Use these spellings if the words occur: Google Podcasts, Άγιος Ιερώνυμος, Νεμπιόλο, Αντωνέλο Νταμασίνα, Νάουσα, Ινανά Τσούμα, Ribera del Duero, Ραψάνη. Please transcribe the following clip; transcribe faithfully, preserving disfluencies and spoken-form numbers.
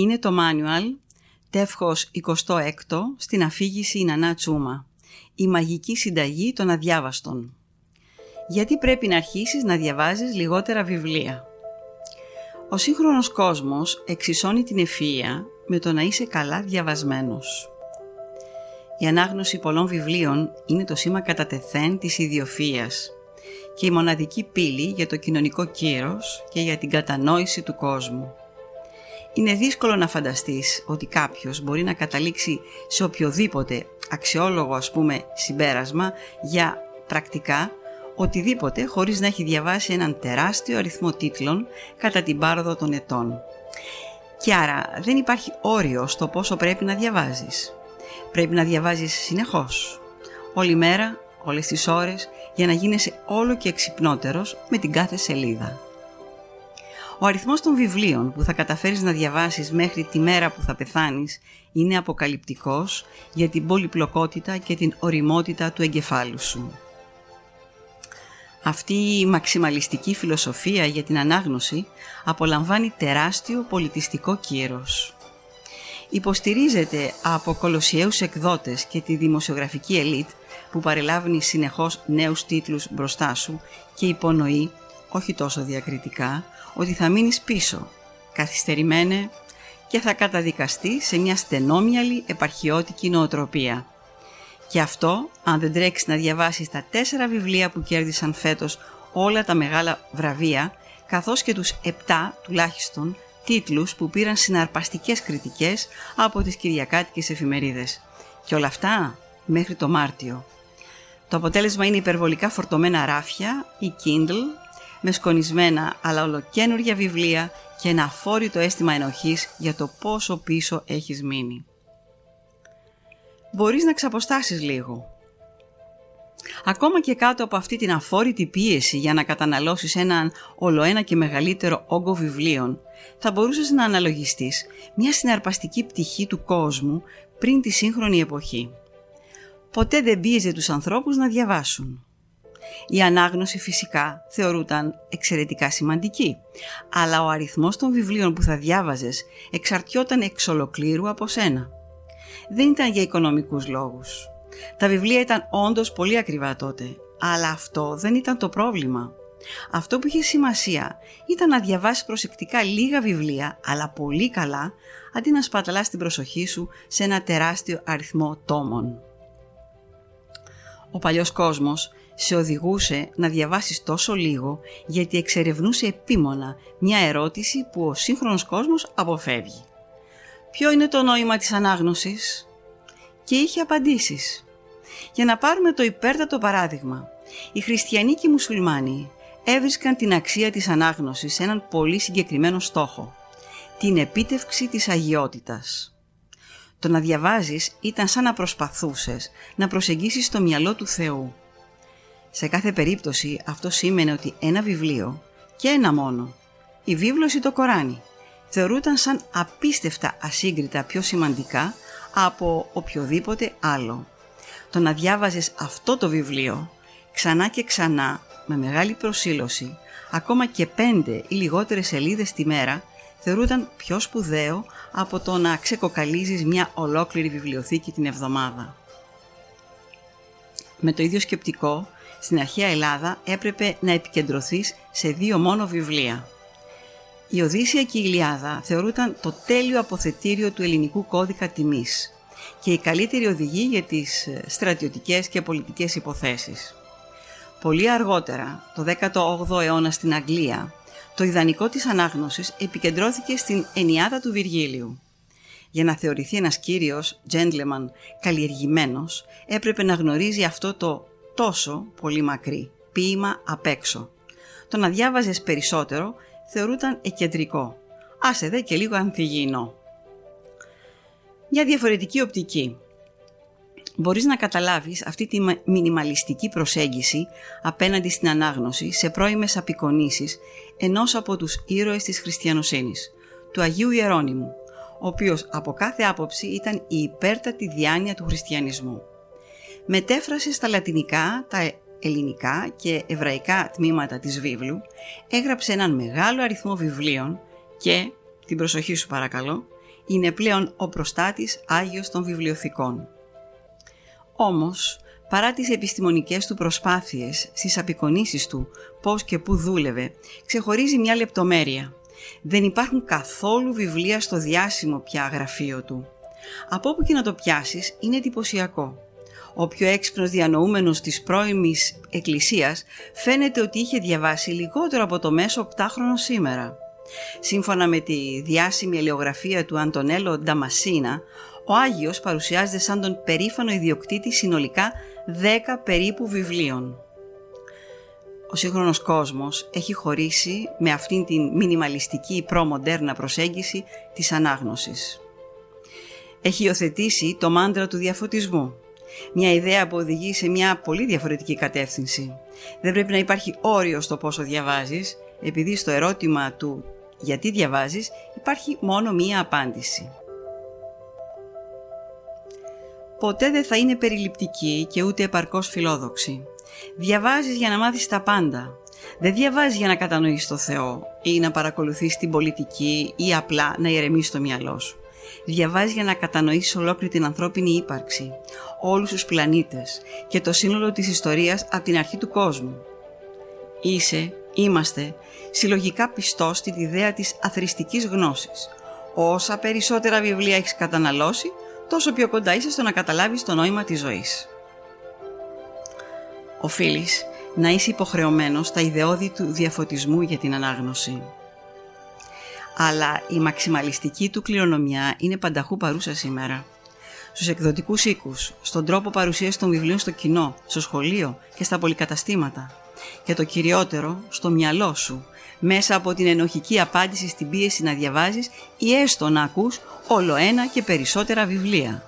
Είναι το manual τεύχος εικοστό έκτο στην αφήγηση Ινανά Τσούμα. Η μαγική συνταγή των αδιάβαστων. Γιατί πρέπει να αρχίσεις να διαβάζεις λιγότερα βιβλία. Ο σύγχρονος κόσμος εξισώνει την ευφυΐα με το να είσαι καλά διαβασμένος. Η ανάγνωση πολλών βιβλίων είναι το σήμα κατατεθέν της ιδιοφυΐας και η μοναδική πύλη για το κοινωνικό κύρος και για την κατανόηση του κόσμου. Είναι δύσκολο να φανταστείς ότι κάποιος μπορεί να καταλήξει σε οποιοδήποτε αξιόλογο ας πούμε συμπέρασμα για πρακτικά οτιδήποτε χωρίς να έχει διαβάσει έναν τεράστιο αριθμό τίτλων κατά την πάροδο των ετών. Και άρα δεν υπάρχει όριο στο πόσο πρέπει να διαβάζεις. Πρέπει να διαβάζεις συνεχώς, όλη μέρα, όλες τις ώρες, για να γίνεσαι όλο και εξυπνότερος με την κάθε σελίδα. Ο αριθμός των βιβλίων που θα καταφέρεις να διαβάσεις μέχρι τη μέρα που θα πεθάνεις είναι αποκαλυπτικός για την πολυπλοκότητα και την ωριμότητα του εγκεφάλου σου. Αυτή η μαξιμαλιστική φιλοσοφία για την ανάγνωση απολαμβάνει τεράστιο πολιτιστικό κύρος. Υποστηρίζεται από κολοσιαίους εκδότες και τη δημοσιογραφική ελίτ που παρελάβει συνεχώς νέους τίτλους μπροστά σου και υπονοεί, όχι τόσο διακριτικά, ότι θα μείνεις πίσω, καθυστερημένε, και θα καταδικαστεί σε μια στενόμυαλη επαρχιώτικη νοοτροπία. Και αυτό, αν δεν τρέξεις να διαβάσεις τα τέσσερα βιβλία που κέρδισαν φέτος όλα τα μεγάλα βραβεία, καθώς και τους επτά τουλάχιστον τίτλους που πήραν συναρπαστικές κριτικές από τις κυριακάτικες εφημερίδες. Και όλα αυτά μέχρι το Μάρτιο. Το αποτέλεσμα είναι υπερβολικά φορτωμένα ράφια ή Kindle, με σκονισμένα αλλά ολοκένουργια βιβλία και ένα αφόρητο αίσθημα ενοχής για το πόσο πίσω έχεις μείνει. Μπορείς να ξαποστάσεις λίγο. Ακόμα και κάτω από αυτή την αφόρητη πίεση για να καταναλώσεις έναν ολοένα και μεγαλύτερο όγκο βιβλίων, θα μπορούσες να αναλογιστείς μια συναρπαστική πτυχή του κόσμου πριν τη σύγχρονη εποχή. Ποτέ δεν πίεζε τους ανθρώπους να διαβάσουν. Η ανάγνωση φυσικά θεωρούταν εξαιρετικά σημαντική, αλλά ο αριθμός των βιβλίων που θα διάβαζες εξαρτιόταν εξ ολοκλήρου από σένα. Δεν ήταν για οικονομικούς λόγους. Τα βιβλία ήταν όντως πολύ ακριβά τότε, αλλά αυτό δεν ήταν το πρόβλημα. Αυτό που είχε σημασία ήταν να διαβάσεις προσεκτικά λίγα βιβλία, αλλά πολύ καλά, αντί να σπαταλάς την προσοχή σου σε ένα τεράστιο αριθμό τόμων. Ο παλιός κόσμος σε οδηγούσε να διαβάσεις τόσο λίγο γιατί εξερευνούσε επίμονα μια ερώτηση που ο σύγχρονος κόσμος αποφεύγει. Ποιο είναι το νόημα της ανάγνωσης? Και είχε απαντήσεις. Για να πάρουμε το υπέρτατο παράδειγμα, οι χριστιανοί και οι μουσουλμάνοι έβρισκαν την αξία της ανάγνωσης σε έναν πολύ συγκεκριμένο στόχο, την επίτευξη της αγιότητας. Το να διαβάζεις ήταν σαν να προσπαθούσες να προσεγγίσεις το μυαλό του Θεού. Σε κάθε περίπτωση αυτό σήμαινε ότι ένα βιβλίο και ένα μόνο, η βίβλος ή το Κοράνι, θεωρούνταν σαν απίστευτα ασύγκριτα πιο σημαντικά από οποιοδήποτε άλλο. Το να διάβαζες αυτό το βιβλίο ξανά και ξανά με μεγάλη προσήλωση, ακόμα και πέντε ή λιγότερες σελίδες τη μέρα, θεωρούνταν πιο σπουδαίο από το να ξεκοκαλίζεις μια ολόκληρη βιβλιοθήκη την εβδομάδα. Με το ίδιο σκεπτικό, στην αρχαία Ελλάδα έπρεπε να επικεντρωθείς σε δύο μόνο βιβλία. Η Οδύσσεια και η Ιλιάδα θεωρούνταν το τέλειο αποθετήριο του ελληνικού κώδικα τιμής και η καλύτερη οδηγή για τις στρατιωτικές και πολιτικές υποθέσεις. Πολύ αργότερα, το δέκατο όγδοο αιώνα στην Αγγλία, το ιδανικό της ανάγνωσης επικεντρώθηκε στην Ενιάδα του Βυργίλιου. Για να θεωρηθεί ένας κύριος, gentleman, καλλιεργημένος, έπρεπε να γνωρίζει αυτό το τόσο πολύ μακρύ ποίημα απ' έξω. Το να διάβαζες περισσότερο θεωρούταν εκκεντρικό, άσε δε και λίγο ανθυγιεινό. Μια διαφορετική οπτική. Μπορείς να καταλάβεις αυτή τη μινιμαλιστική προσέγγιση απέναντι στην ανάγνωση σε πρώιμες απεικονίσεις ενός από τους ήρωες της χριστιανοσύνης, του Αγίου Ιερώνυμου, ο οποίος από κάθε άποψη ήταν η υπέρτατη διάνοια του χριστιανισμού. Μετέφρασε στα λατινικά, τα ελληνικά και εβραϊκά τμήματα της βίβλου, έγραψε έναν μεγάλο αριθμό βιβλίων και, την προσοχή σου παρακαλώ, είναι πλέον ο προστάτης Άγιος των Βιβλιοθηκών. Όμως, παρά τις επιστημονικές του προσπάθειες, στις απεικονίσεις του, πώς και πού δούλευε, ξεχωρίζει μια λεπτομέρεια. Δεν υπάρχουν καθόλου βιβλία στο διάσημο πια γραφείο του. Από όπου και να το πιάσεις είναι εντυπωσιακό. Ο πιο έξυπνος διανοούμενος της πρώιμης εκκλησίας φαίνεται ότι είχε διαβάσει λιγότερο από το μέσο οκτάχρονο σήμερα. Σύμφωνα με τη διάσημη ελαιογραφία του Αντωνέλο Νταμασίνα, ο Άγιος παρουσιάζεται σαν τον περήφανο ιδιοκτήτη συνολικά δέκα περίπου βιβλίων. Ο σύγχρονος κόσμος έχει χωρίσει με αυτήν την μινιμαλιστική προμοντέρνα προσέγγιση της ανάγνωσης. Έχει υιοθετήσει το μάντρα του διαφωτισμού, μια ιδέα που οδηγεί σε μια πολύ διαφορετική κατεύθυνση. Δεν πρέπει να υπάρχει όριο στο πόσο διαβάζεις, επειδή στο ερώτημα του «γιατί διαβάζεις» υπάρχει μόνο μία απάντηση. Ποτέ δεν θα είναι περιληπτική και ούτε επαρκώς φιλόδοξη. Διαβάζεις για να μάθεις τα πάντα. Δεν διαβάζεις για να κατανοήσεις το Θεό ή να παρακολουθείς την πολιτική ή απλά να ηρεμήσεις το μυαλό σου. Διαβάζεις για να κατανοήσεις ολόκληρη την ανθρώπινη ύπαρξη, όλους τους πλανήτες και το σύνολο της ιστορίας από την αρχή του κόσμου. Είσαι, είμαστε, συλλογικά πιστός στην ιδέα της αθρηστικής γνώσης. Όσα περισσότερα βιβλία έχεις καταναλώσει, τόσο πιο κοντά είσαι στο να καταλάβεις το νόημα της ζωής. Οφείλεις να είσαι υποχρεωμένος στα ιδεώδη του διαφωτισμού για την ανάγνωση. Αλλά η μαξιμαλιστική του κληρονομιά είναι πανταχού παρούσα σήμερα. Στους εκδοτικούς οίκους, στον τρόπο παρουσίαση των βιβλίων στο κοινό, στο σχολείο και στα πολυκαταστήματα. Και το κυριότερο, στο μυαλό σου, μέσα από την ενοχική απάντηση στην πίεση να διαβάζεις ή έστω να ακούς όλο ένα και περισσότερα βιβλία.